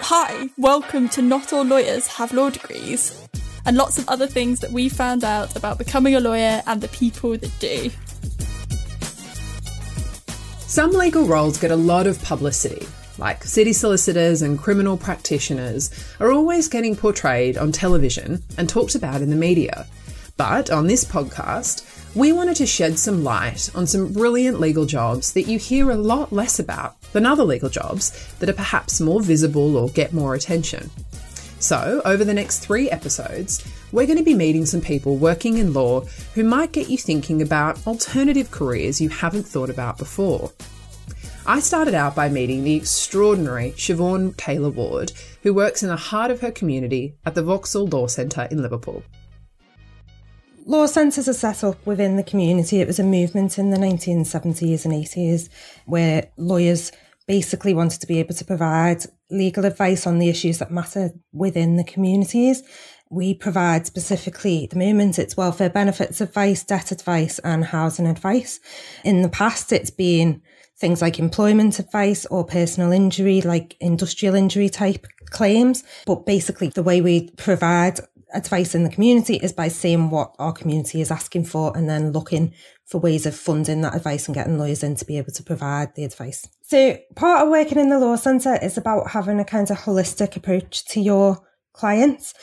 Hi, welcome to Not All Lawyers Have Law Degrees, and lots of other things that we found out about becoming a lawyer and the people that do. Some legal roles get a lot of publicity, like city solicitors and criminal practitioners are always getting portrayed on television and talked about in the media. But on this podcast, we wanted to shed some light on some brilliant legal jobs that you hear a lot less about than other legal jobs that are perhaps more visible or get more attention. So over the next 3 episodes, we're going to be meeting some people working in law who might get you thinking about alternative careers you haven't thought about before. I started out by meeting the extraordinary Siobhan Taylor-Ward, who works in the heart of her community at the Vauxhall Law Centre in Liverpool. Law centres are set up within the community. It was a movement in the 1970s and 80s where lawyers basically wanted to be able to provide legal advice on the issues that matter within the communities. We provide specifically, at the moment, it's welfare benefits advice, debt advice and housing advice. In the past, it's been things like employment advice or personal injury, like industrial injury type claims. But basically the way we provide advice in the community is by seeing what our community is asking for and then looking for ways of funding that advice and getting lawyers in to be able to provide the advice. So part of working in the law centre is about having a kind of holistic approach to your clients.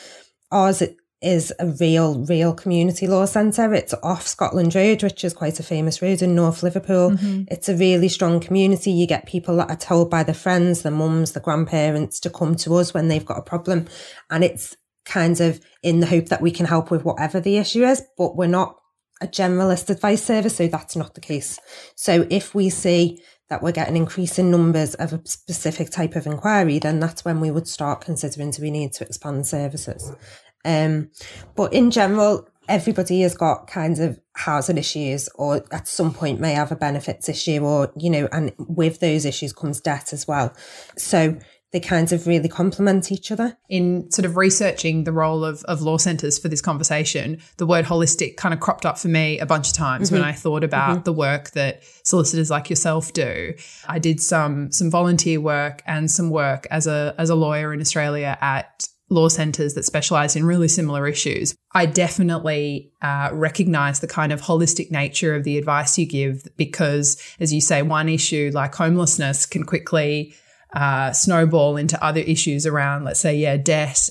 Ours is a real community law centre. It's off Scotland Road, which is quite a famous road in North Liverpool. Mm-hmm. It's a really strong community. You get people that are told by their friends, their mums, their grandparents to come to us when they've got a problem. And it's kind of in the hope that we can help with whatever the issue is, but we're not a generalist advice service, so that's not the case. So if we see that we're getting increasing numbers of a specific type of inquiry, then that's when we would start considering do we need to expand services. But in general, everybody has got kinds of housing issues or at some point may have a benefits issue or, you know, and with those issues comes debt as well. So they kind of really complement each other. In sort of researching the role of law centres for this conversation, the word holistic kind of cropped up for me a bunch of times when I thought about the work that solicitors like yourself do. I did some volunteer work and some work as a lawyer in Australia at law centres that specialise in really similar issues. I definitely recognise the kind of holistic nature of the advice you give because, as you say, one issue like homelessness can quickly snowball into other issues around, let's say, debt.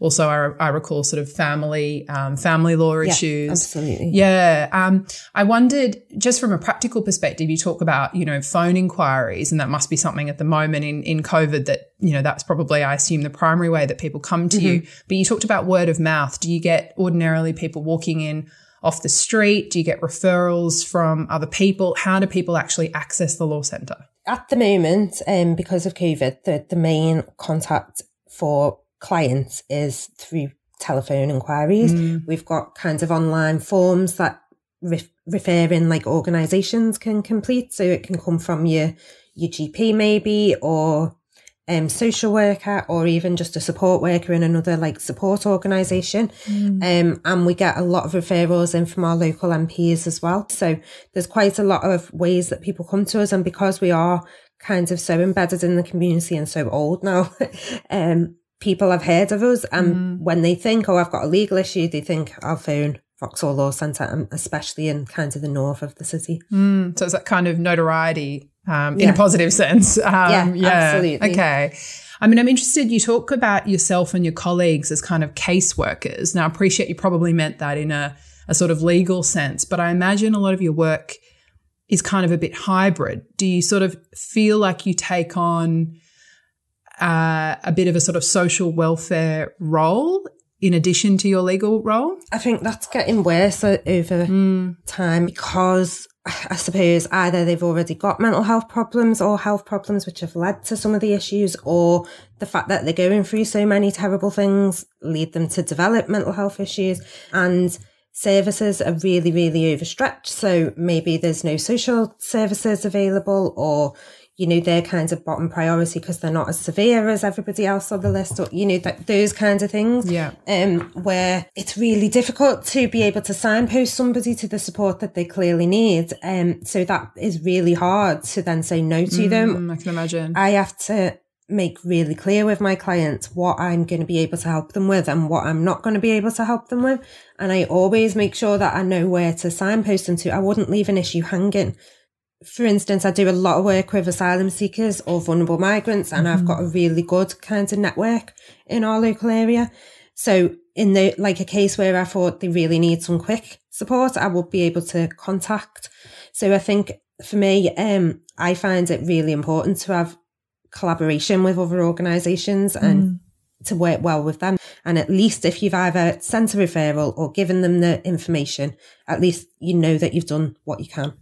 Also, I recall sort of family law issues. Absolutely. Yeah. I wondered, just from a practical perspective, you talk about, you know, phone inquiries, and that must be something at the moment in COVID that, you know, that's probably, I assume, the primary way that people come to you. But you talked about word of mouth. Do you get ordinarily people walking in off the street? Do you get referrals from other people? How do people actually access the law centre? At the moment, because of COVID, the main contact for clients is through telephone inquiries. We've got kind of online forms that referring like organisations can complete. So it can come from your GP maybe, or social worker, or even just a support worker in another like support organisation. And we get a lot of referrals in from our local MPs as well. So there's quite a lot of ways that people come to us. And because we are kind of so embedded in the community and so old now, people have heard of us. And when they think, oh, I've got a legal issue, they think I'll phone Vauxhall Law Centre, especially in kind of the north of the city. So it's that kind of notoriety in a positive sense. Yeah, absolutely. Okay. I mean, I'm interested, you talk about yourself and your colleagues as kind of caseworkers. Now, I appreciate you probably meant that in a sort of legal sense, but I imagine a lot of your work is kind of a bit hybrid. Do you sort of feel like you take on a bit of a sort of social welfare role in addition to your legal role? I think that's getting worse over time because I suppose either they've already got mental health problems or health problems which have led to some of the issues, or the fact that they're going through so many terrible things lead them to develop mental health issues, and services are really, really overstretched. So maybe there's no social services available, or, you know, they're kind of bottom priority because they're not as severe as everybody else on the list, or, you know, those kinds of things. Yeah. Where it's really difficult to be able to signpost somebody to the support that they clearly need. So that is really hard to then say no to them. I can imagine. I have to make really clear with my clients what I'm going to be able to help them with and what I'm not going to be able to help them with. And I always make sure that I know where to signpost them to. I wouldn't leave an issue hanging. For instance, I do a lot of work with asylum seekers or vulnerable migrants, and I've got a really good kind of network in our local area. So in the like a case where I thought they really need some quick support, I would be able to contact. So I think for me, I find it really important to have collaboration with other organisations and to work well with them. And at least if you've either sent a referral or given them the information, at least you know that you've done what you can.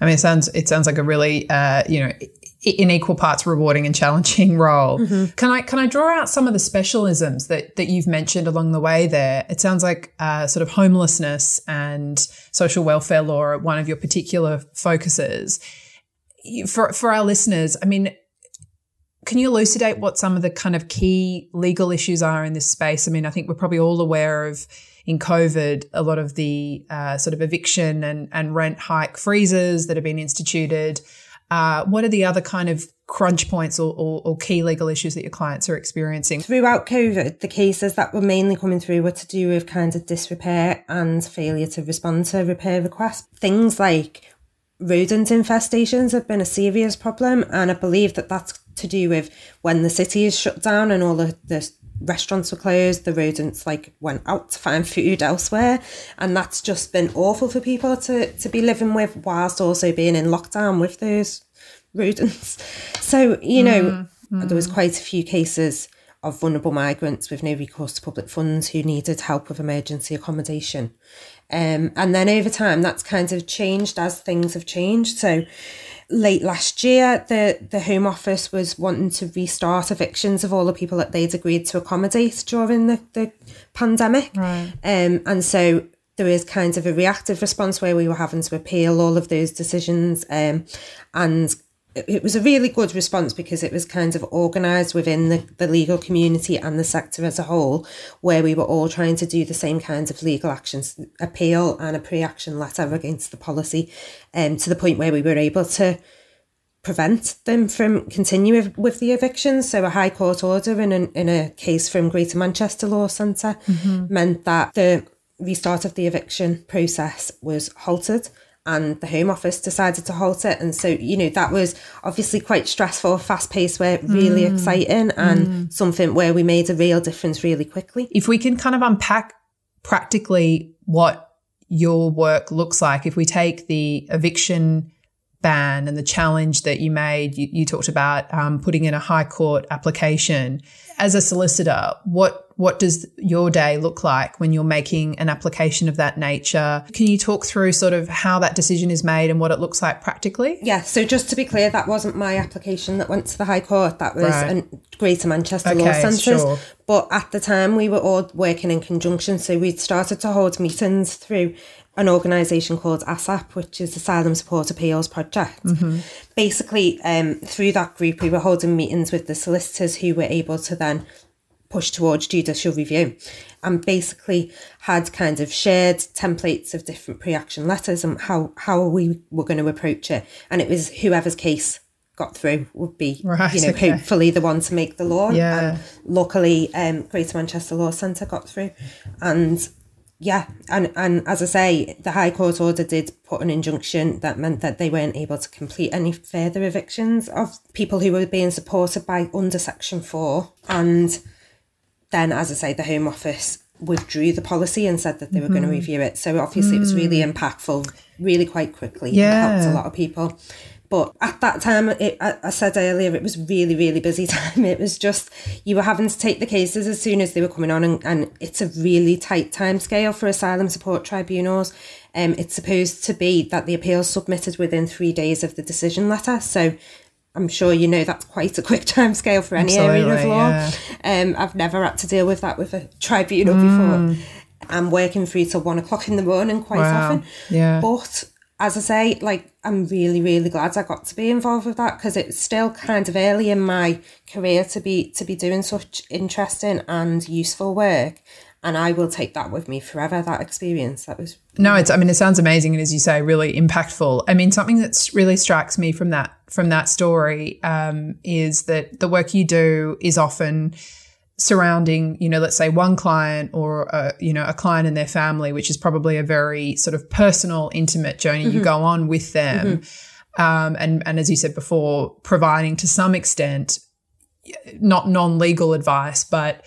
I mean, it sounds like a really, in equal parts rewarding and challenging role. Can I draw out some of the specialisms that you've mentioned along the way there? It sounds like sort of homelessness and social welfare law are one of your particular focuses. For our listeners, I mean, can you elucidate what some of the kind of key legal issues are in this space? I mean, I think we're probably all aware of, in COVID, a lot of the sort of eviction and rent hike freezes that have been instituted. What are the other kind of crunch points or key legal issues that your clients are experiencing? Throughout COVID, the cases that were mainly coming through were to do with kind of disrepair and failure to respond to repair requests. Things like rodent infestations have been a serious problem, and I believe that that's to do with when the city is shut down and all the restaurants were closed, the rodents like went out to find food elsewhere, and that's just been awful for people to be living with whilst also being in lockdown with those rodents. So, you know, there was quite a few cases of vulnerable migrants with no recourse to public funds who needed help with emergency accommodation. And then over time, that's kind of changed as things have changed. So late last year, the Home Office was wanting to restart evictions of all the people that they'd agreed to accommodate during the pandemic. Right. And so there is kind of a reactive response where we were having to appeal all of those decisions. And it was a really good response because it was kind of organised within the legal community and the sector as a whole, where we were all trying to do the same kinds of legal actions, appeal and a pre-action letter against the policy, to the point where we were able to prevent them from continuing with the evictions. So a High Court order in a case from Greater Manchester Law Centre meant that the restart of the eviction process was halted. And the Home Office decided to halt it. And so, you know, that was obviously quite stressful, fast-paced, really exciting, and something where we made a real difference really quickly. If we can kind of unpack practically what your work looks like, if we take the eviction ban and the challenge that you made, you talked about putting in a High Court application. As a solicitor, what does your day look like when you're making an application of that nature? Can you talk through sort of how that decision is made and what it looks like practically? Yeah, so just to be clear, that wasn't my application that went to the High Court. That was Greater Manchester Law Centres. Sure. But at the time, we were all working in conjunction. So we'd started to hold meetings through an organisation called ASAP, which is Asylum Support Appeals Project. Basically, through that group, we were holding meetings with the solicitors who were able to then push towards judicial review, and basically had kind of shared templates of different pre-action letters and how we were going to approach it. And it was whoever's case got through would be, hopefully the one to make the law. Yeah. And luckily, Greater Manchester Law Centre got through. And as I say, the High Court order did put an injunction that meant that they weren't able to complete any further evictions of people who were being supported by under Section 4. And then, as I say, the Home Office withdrew the policy and said that they were going to review it. So obviously it was really impactful, really quite quickly. Yeah. It helped a lot of people. But at that time, I said earlier, it was really, really busy time. It was just, you were having to take the cases as soon as they were coming on, and it's a really tight timescale for asylum support tribunals. It's supposed to be that the appeal's submitted within 3 days of the decision letter. So I'm sure you know that's quite a quick timescale for any area of law. Yeah. I've never had to deal with that with a tribunal before. I'm working through till 1 o'clock in the morning quite often. Yeah. But as I say, like, I'm really, really glad I got to be involved with that, because it's still kind of early in my career to be doing such interesting and useful work. And I will take that with me forever, that experience. That was no, it's, I mean, it sounds amazing. And as you say, really impactful. I mean, something that's really strikes me from that story is that the work you do is often surrounding, you know, let's say one client or, you know, a client and their family, which is probably a very sort of personal, intimate journey mm-hmm. you go on with them. Mm-hmm. And as you said before, providing to some extent, not non-legal advice, but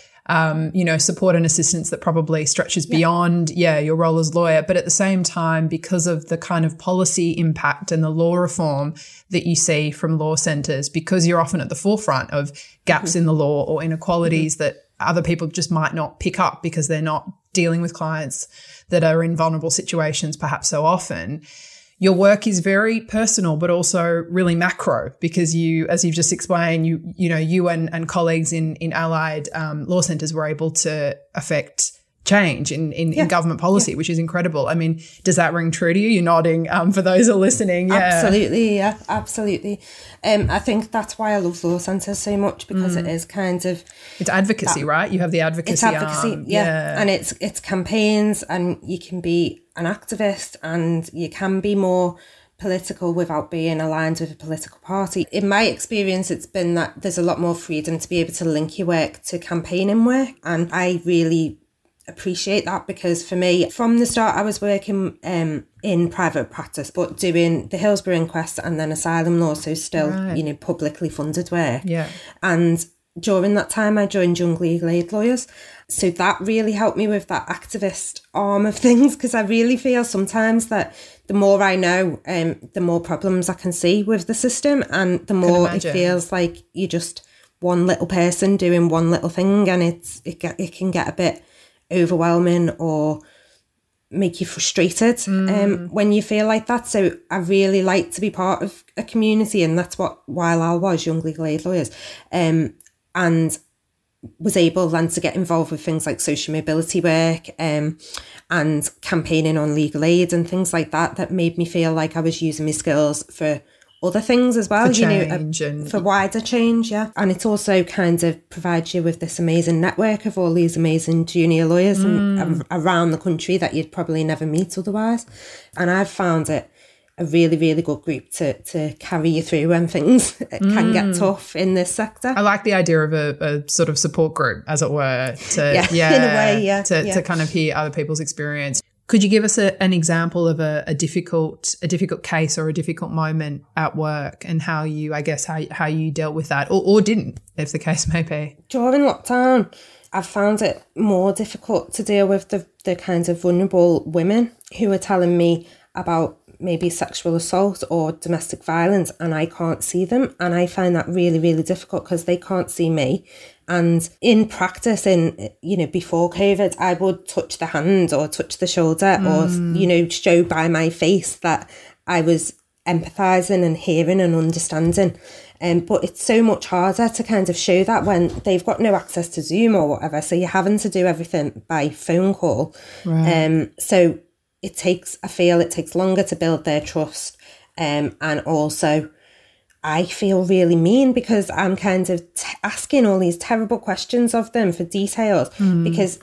you know, support and assistance that probably stretches beyond, your role as lawyer. But at the same time, because of the kind of policy impact and the law reform that you see from law centres, because you're often at the forefront of gaps mm-hmm. in the law or inequalities mm-hmm. that other people just might not pick up because they're not dealing with clients that are in vulnerable situations perhaps so often. Your work is very personal, but also really macro because you, as you've just explained, you and colleagues in allied law centres were able to affect change in government policy, which is incredible. I mean, does that ring true to you? You're nodding for those who are listening. Yeah. Absolutely, yeah, absolutely. I think that's why I love law centres so much because it is kind of... It's advocacy, right? You have the advocacy arm. Yeah. And it's campaigns and you can be an activist and you can be more political without being aligned with a political party. In my experience, it's been that there's a lot more freedom to be able to link your work to campaigning work. And I really appreciate that because for me, from the start, I was working in private practice, but doing the Hillsborough Inquest and then asylum law, so still, you know, publicly funded work. Yeah. And during that time, I joined Young Legal Aid Lawyers. So that really helped me with that activist arm of things because I really feel sometimes that the more I know, the more problems I can see with the system and the more it feels like you're just one little person doing one little thing and it can get a bit overwhelming or make you frustrated when you feel like that. So I really like to be part of a community and that's what, while I was Young Legal Aid Lawyers, and was able then to get involved with things like social mobility work and campaigning on legal aid and things like that, that made me feel like I was using my skills for other things as well, you know, for wider change, yeah. And it also kind of provides you with this amazing network of all these amazing junior lawyers and around the country that you'd probably never meet otherwise. And I've found it a really, really good group to carry you through when things can get tough in this sector. I like the idea of a sort of support group, as it were, to kind of hear other people's experience. Could you give us an example of a difficult case or a difficult moment at work and how you, I guess, how you dealt with that or didn't, if the case may be? During lockdown, I've found it more difficult to deal with the kinds of vulnerable women who are telling me about maybe sexual assault or domestic violence and I can't see them. And I find that really, really difficult because they can't see me. And in practice, you know, before COVID, I would touch the hand or touch the shoulder or, you know, show by my face that I was empathising and hearing and understanding. But it's so much harder to kind of show that when they've got no access to Zoom or whatever. So you're having to do everything by phone call. Right. So it takes longer to build their trust. And also I feel really mean because I'm kind of asking all these terrible questions of them for details because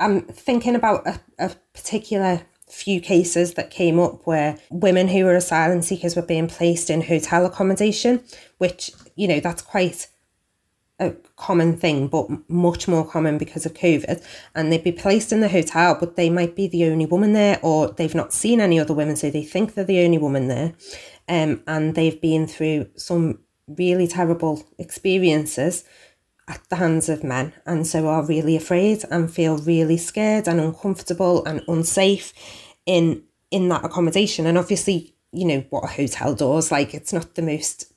I'm thinking about a particular few cases that came up where women who were asylum seekers were being placed in hotel accommodation, which, you know, that's quite a common thing, but much more common because of COVID. And they'd be placed in the hotel, but they might be the only woman there or they've not seen any other women, so they think they're the only woman there. And they've been through some really terrible experiences at the hands of men and so are really afraid and feel really scared and uncomfortable and unsafe in that accommodation. And obviously, you know, what a hotel door's like, it's not the most,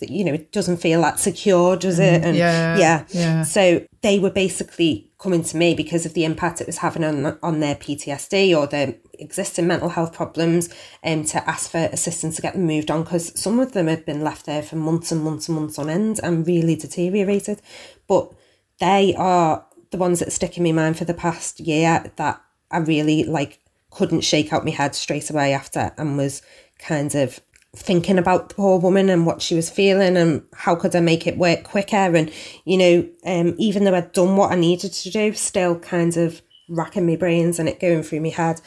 you know, it doesn't feel that secure, does it? And yeah. So they were basically coming to me because of the impact it was having on their PTSD or their existing mental health problems to ask for assistance to get them moved on because some of them had been left there for months and months and months on end and really deteriorated. But they are the ones that stick in my mind for the past year that I really, like, couldn't shake out my head straight away after and was kind of thinking about the poor woman and what she was feeling and how could I make it work quicker. And, you know, even though I'd done what I needed to do, still kind of racking my brains and it going through my head.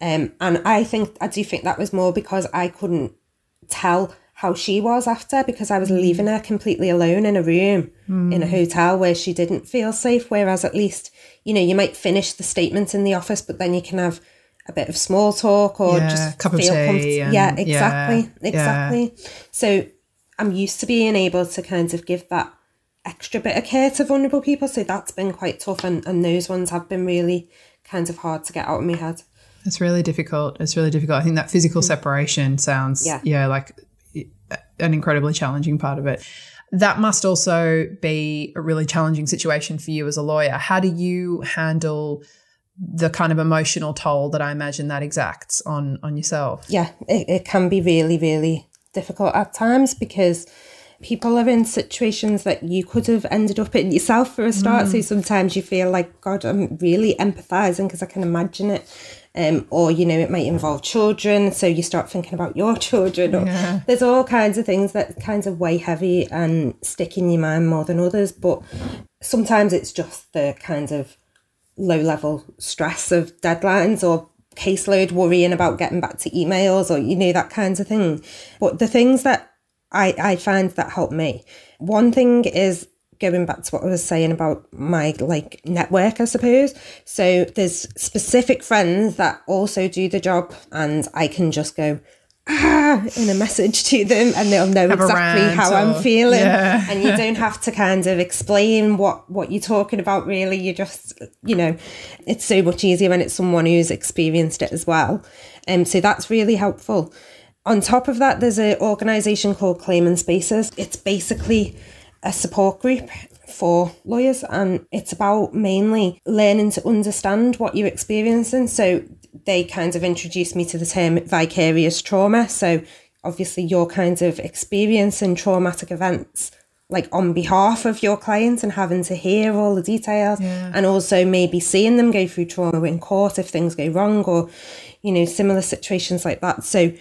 And I do think that was more because I couldn't tell how she was after, because I was leaving her completely alone in a room in a hotel where she didn't feel safe. Whereas at least, you know, you might finish the statement in the office, but then you can have a bit of small talk or just cup feel comfortable. Yeah, exactly. Yeah, exactly. Yeah. So I'm used to being able to kind of give that extra bit of care to vulnerable people. So that's been quite tough. And those ones have been really kind of hard to get out of my head. It's really difficult. It's really difficult. I think that physical separation sounds, like an incredibly challenging part of it. That must also be a really challenging situation for you as a lawyer. How do you handle the kind of emotional toll that I imagine that exacts on yourself? Yeah, it can be really, really difficult at times because people are in situations that you could have ended up in yourself for a start. So sometimes you feel like, God, I'm really empathising because I can imagine it. Or, you know, it might involve children. So you start thinking about your children. Or there's all kinds of things that kind of weigh heavy and stick in your mind more than others. But sometimes it's just the kind of low level stress of deadlines or caseload, worrying about getting back to emails or, you know, that kind of thing. But the things that I find that help me. One thing is going back to what I was saying about my like network, I suppose. So there's specific friends that also do the job and I can just go, in a message to them and they'll know exactly how I'm feeling. Yeah. And you don't have to kind of explain what you're talking about really. You just, you know, it's so much easier when it's someone who's experienced it as well. So that's really helpful. On top of that, there's an organisation called Claiming Spaces. It's basically a support group for lawyers and it's about mainly learning to understand what you're experiencing. So they kind of introduced me to the term vicarious trauma. So obviously you're kind of experiencing traumatic events like on behalf of your client and having to hear all the details and also maybe seeing them go through trauma in court if things go wrong or, you know, similar situations like that. So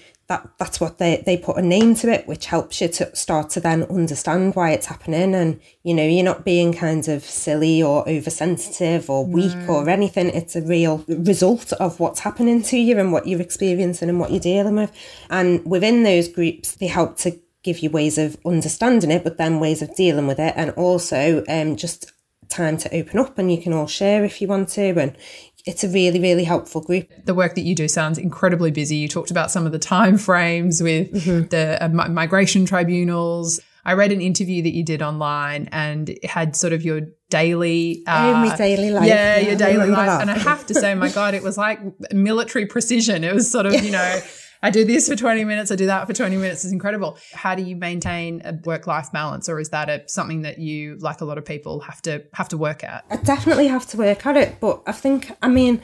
that's what they put a name to it, which helps you to start to then understand why it's happening. And, you know, you're not being kind of silly or oversensitive or weak or anything. It's a real result of what's happening to you and what you're experiencing and what you're dealing with. And within those groups, they help to give you ways of understanding it, but then ways of dealing with it. And also just time to open up and you can all share if you want to. And it's a really, really helpful group. The work that you do sounds incredibly busy. You talked about some of the time frames with the migration tribunals. I read an interview that you did online and it had sort of your daily... my daily life. Yeah, your daily life. That. And I have to say, my God, it was like military precision. It was sort of, you know... I do this for 20 minutes, I do that for 20 minutes. It's incredible. How do you maintain a work-life balance, or is that something that you, like a lot of people, have to work at? I definitely have to work at it, but I think, I mean,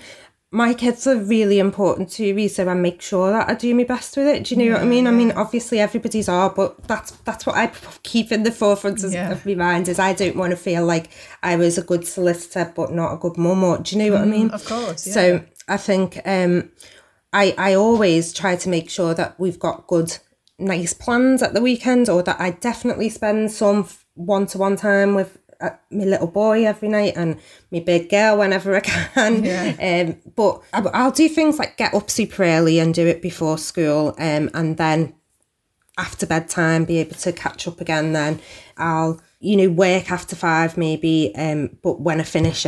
my kids are really important to me, so I make sure that I do my best with it. Do you know what I mean? I mean, obviously everybody's are, but that's what I keep in the forefront of my mind is I don't want to feel like I was a good solicitor but not a good mum, or do you know what I mean? Of course, yeah. So I think... I always try to make sure that we've got good, nice plans at the weekend, or that I definitely spend some one-to-one time with my little boy every night and my big girl whenever I can. Yeah. But I'll do things like get up super early and do it before school, and then after bedtime be able to catch up again. Then I'll... you know, work after 5 maybe, but when I finish,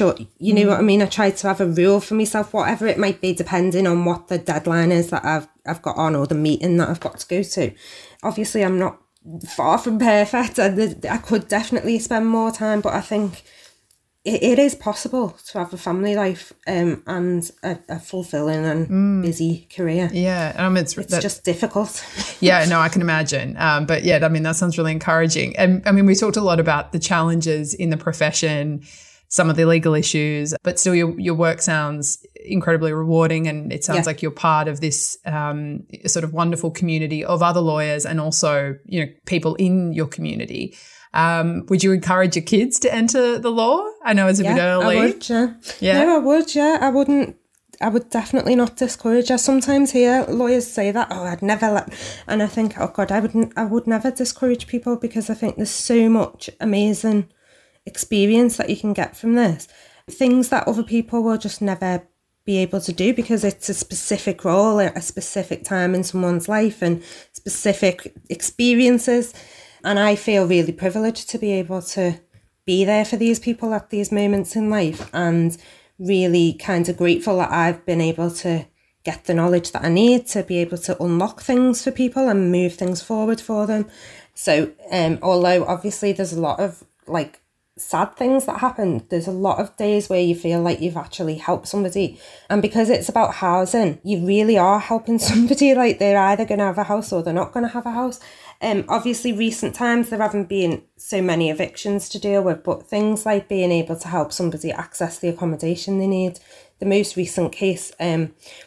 or you know what I mean? I try to have a rule for myself, whatever it might be, depending on what the deadline is that I've got on or the meeting that I've got to go to. Obviously, I'm not far from perfect. I could definitely spend more time, but I think it is possible to have a family life and a fulfilling and busy career. Yeah. It's just difficult. Yeah, no, I can imagine. But yeah, I mean, that sounds really encouraging. And I mean, we talked a lot about the challenges in the profession, some of the legal issues, but still your work sounds incredibly rewarding, and it sounds like you're part of this sort of wonderful community of other lawyers and also, you know, people in your community. Would you encourage your kids to enter the law? I know it's a bit early. I would, yeah. I wouldn't I would definitely not discourage. I sometimes hear lawyers say that, oh, I'd never let, and I think, oh God, I would never discourage people, because I think there's so much amazing experience that you can get from this. Things that other people will just never be able to do, because it's a specific role at a specific time in someone's life and specific experiences. And I feel really privileged to be able to be there for these people at these moments in life, and really kind of grateful that I've been able to get the knowledge that I need to be able to unlock things for people and move things forward for them. So although obviously there's a lot of like sad things that happen, there's a lot of days where you feel like you've actually helped somebody. And because it's about housing, you really are helping somebody. Like, they're either going to have a house or they're not going to have a house. Obviously recent times there haven't been so many evictions to deal with, but things like being able to help somebody access the accommodation they need. The most recent case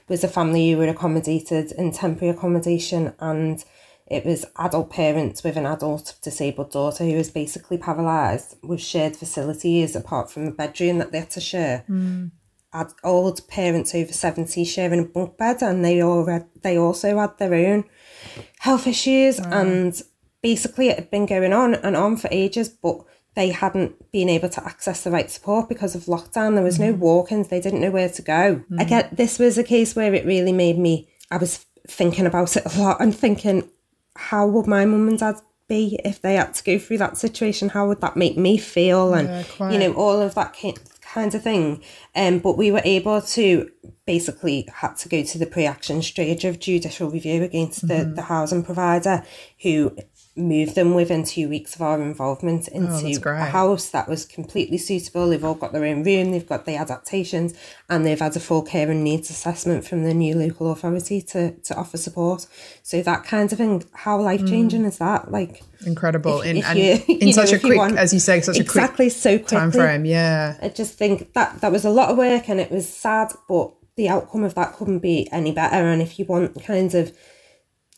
was a family who were accommodated in temporary accommodation, and it was adult parents with an adult disabled daughter who was basically paralysed, with shared facilities apart from the bedroom that they had to share. Mm. Old parents over 70 sharing a bunk bed, and they also had their own health issues. Wow. And basically it had been going on and on for ages, but they hadn't been able to access the right support because of lockdown. There was no walk-ins. They didn't know where to go. Mm. Again, this was a case where it really made me, I was thinking about it a lot and thinking, how would my mum and dad be if they had to go through that situation? How would that make me feel? And, you know, all of that kind of thing. But we were able to basically had to go to the pre-action stage of judicial review against the housing provider, who moved them within 2 weeks of our involvement into a house that was completely suitable. They've all got their own room, they've got the adaptations, and they've had a full care and needs assessment from the new local authority to offer support. So that kind of thing, how life-changing is that? Like, incredible. In such a quick time frame. Yeah. I just think that was a lot of work, and it was sad, but the outcome of that couldn't be any better. And if you want kind of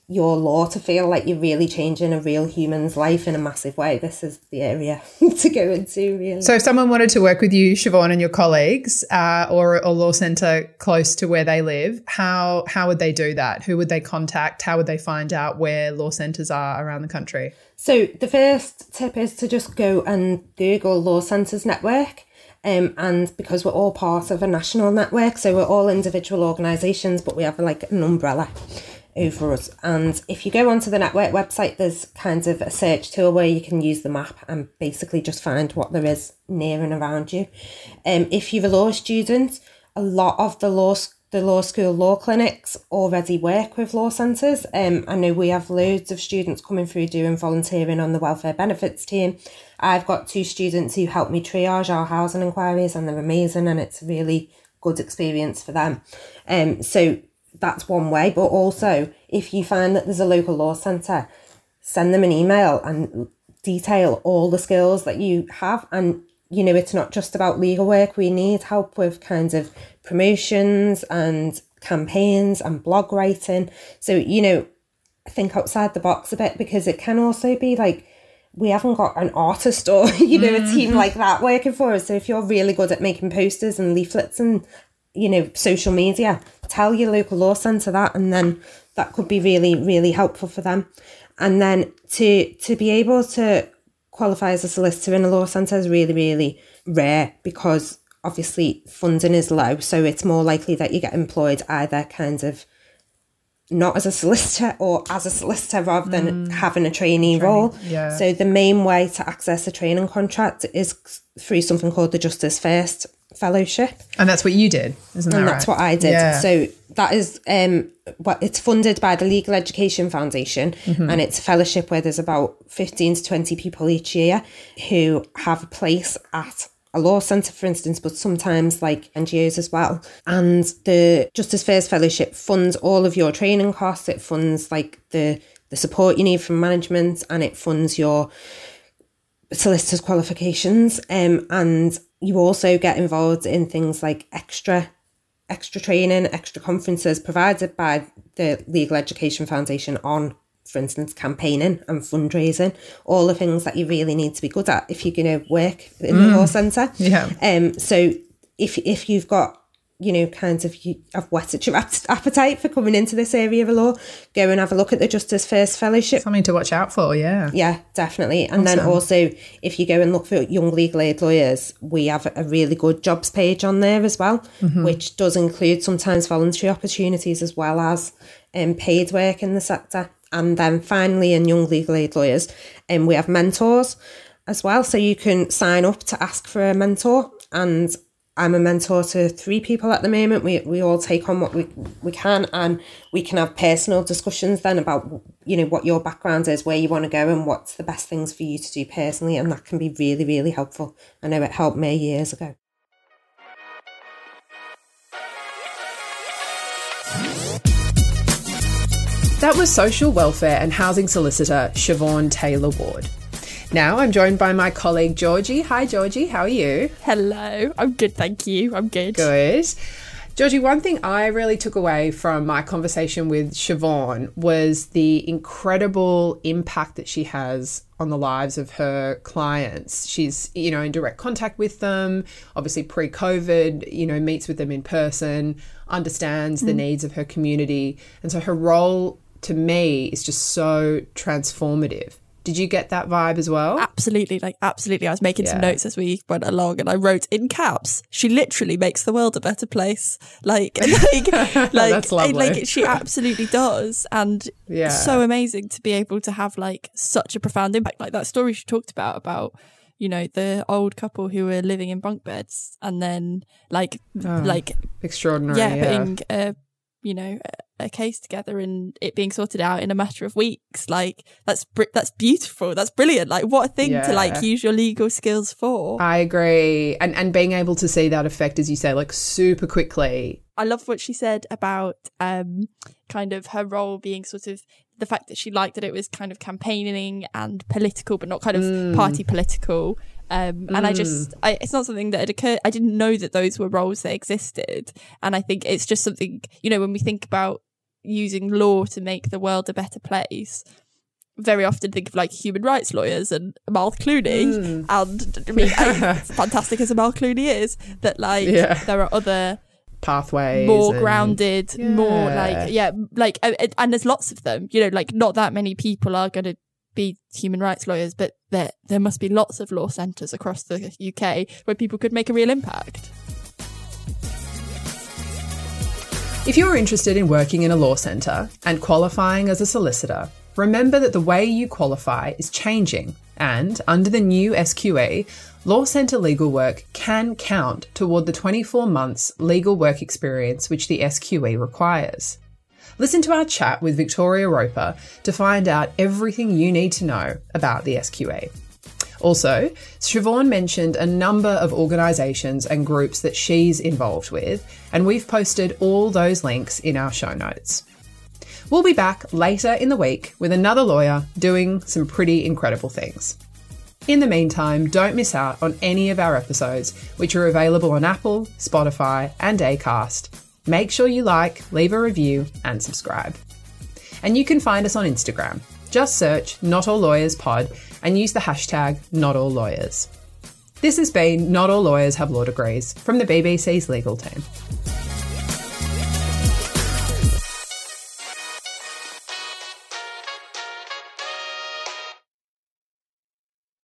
your law to feel like you're really changing a real human's life in a massive way, this is the area to go into, really. So if someone wanted to work with you, Siobhan, and your colleagues, or a law centre close to where they live, how would they do that? Who would they contact? How would they find out where law centres are around the country? So the first tip is to just go and Google Law Centres Network. And because we're all part of a national network, so we're all individual organisations, but we have like an umbrella over us. And if you go onto the network website, there's kind of a search tool where you can use the map and basically just find what there is near and around you. If you're a law student, a lot of the law school law clinics already work with law centres. I know we have loads of students coming through doing volunteering on the welfare benefits team. I've got two students who help me triage our housing inquiries, and they're amazing, and it's a really good experience for them. So that's one way. But also, if you find that there's a local law centre, send them an email and detail all the skills that you have. And, you know, it's not just about legal work. We need help with kinds of promotions and campaigns and blog writing. So, you know, think outside the box a bit, because it can also be like, we haven't got an artist or, you know, a team like that working for us. So if you're really good at making posters and leaflets and, you know, social media, tell your local law centre that, and then that could be really, really helpful for them. And then to be able to qualify as a solicitor in a law centre is really, really rare, because obviously funding is low, so it's more likely that you get employed either kind of not as a solicitor or as a solicitor rather than having a trainee role. Yeah. So the main way to access a training contract is through something called the Justice First Fellowship. And that's what you did, isn't that right? And that's what I did. Yeah. So that is, it's funded by the Legal Education Foundation, and it's a fellowship where there's about 15 to 20 people each year who have a place at a law centre, for instance, but sometimes like NGOs as well. And the Justice First Fellowship funds all of your training costs. It funds like the support you need from management, and it funds your solicitor's qualifications. And you also get involved in things like extra training, extra conferences provided by the Legal Education Foundation on, for instance, campaigning and fundraising, all the things that you really need to be good at if you're going to work in the law centre. Yeah. So if you've got you know, kind of, I've whetted your appetite for coming into this area of law, go and have a look at the Justice First Fellowship. Something to watch out for, yeah. Yeah, definitely. And awesome. Then also, if you go and look for Young Legal Aid Lawyers, we have a really good jobs page on there as well, mm-hmm. which does include sometimes voluntary opportunities as well as paid work in the sector. And then finally, in Young Legal Aid Lawyers, we have mentors as well. So you can sign up to ask for a mentor, and I'm a mentor to 3 people at the moment. We all take on what we can, and we can have personal discussions then about, you know, what your background is, where you want to go, and what's the best things for you to do personally. And that can be really, really helpful. I know it helped me years ago. That was social welfare and housing solicitor Siobhan Taylor-Ward. Now I'm joined by my colleague Georgie. Hi Georgie, how are you? Hello, I'm good, thank you. I'm good. Good. Georgie, one thing I really took away from my conversation with Siobhan was the incredible impact that she has on the lives of her clients. She's, you know, in direct contact with them, obviously pre-COVID, you know, meets with them in person, understands the needs of her community. And so her role to me is just so transformative. Did you get that vibe as well? Absolutely. Like, absolutely. I was making some notes as we went along, and I wrote in caps, she literally makes the world a better place. Like, that's lovely. Like, she absolutely does. And it's so amazing to be able to have like such a profound impact. Like that story she talked about, you know, the old couple who were living in bunk beds, and then like extraordinary. Yeah. Putting, you know, a case together and it being sorted out in a matter of weeks. Like that's beautiful, that's brilliant. Like what a thing to like use your legal skills for. I agree, and being able to see that effect, as you say, like super quickly. I love what she said about kind of her role being sort of the fact that she liked that it was kind of campaigning and political, but not kind of party political. And I it's not something that had occurred. I didn't know that those were roles that existed. And I think it's just something, you know, when we think about using law to make the world a better place, very often think of like human rights lawyers and Amal Clooney. And I mean, as fantastic as Amal Clooney is, that like there are other pathways, more grounded, more like, and there's lots of them, you know, like not that many people are going to be human rights lawyers, but there must be lots of law centres across the UK where people could make a real impact. If you're interested in working in a law centre and qualifying as a solicitor, remember that the way you qualify is changing, and under the new SQE, law centre legal work can count toward the 24 months legal work experience which the SQE requires. Listen to our chat with Victoria Roper to find out everything you need to know about the SQE. Also, Siobhan mentioned a number of organisations and groups that she's involved with, and we've posted all those links in our show notes. We'll be back later in the week with another lawyer doing some pretty incredible things. In the meantime, don't miss out on any of our episodes, which are available on Apple, Spotify and Acast. Make sure you like, leave a review and subscribe. And you can find us on Instagram. Just search Not All Lawyers Pod and use the hashtag Not All Lawyers. This has been Not All Lawyers Have Law Degrees from the BBC's legal team.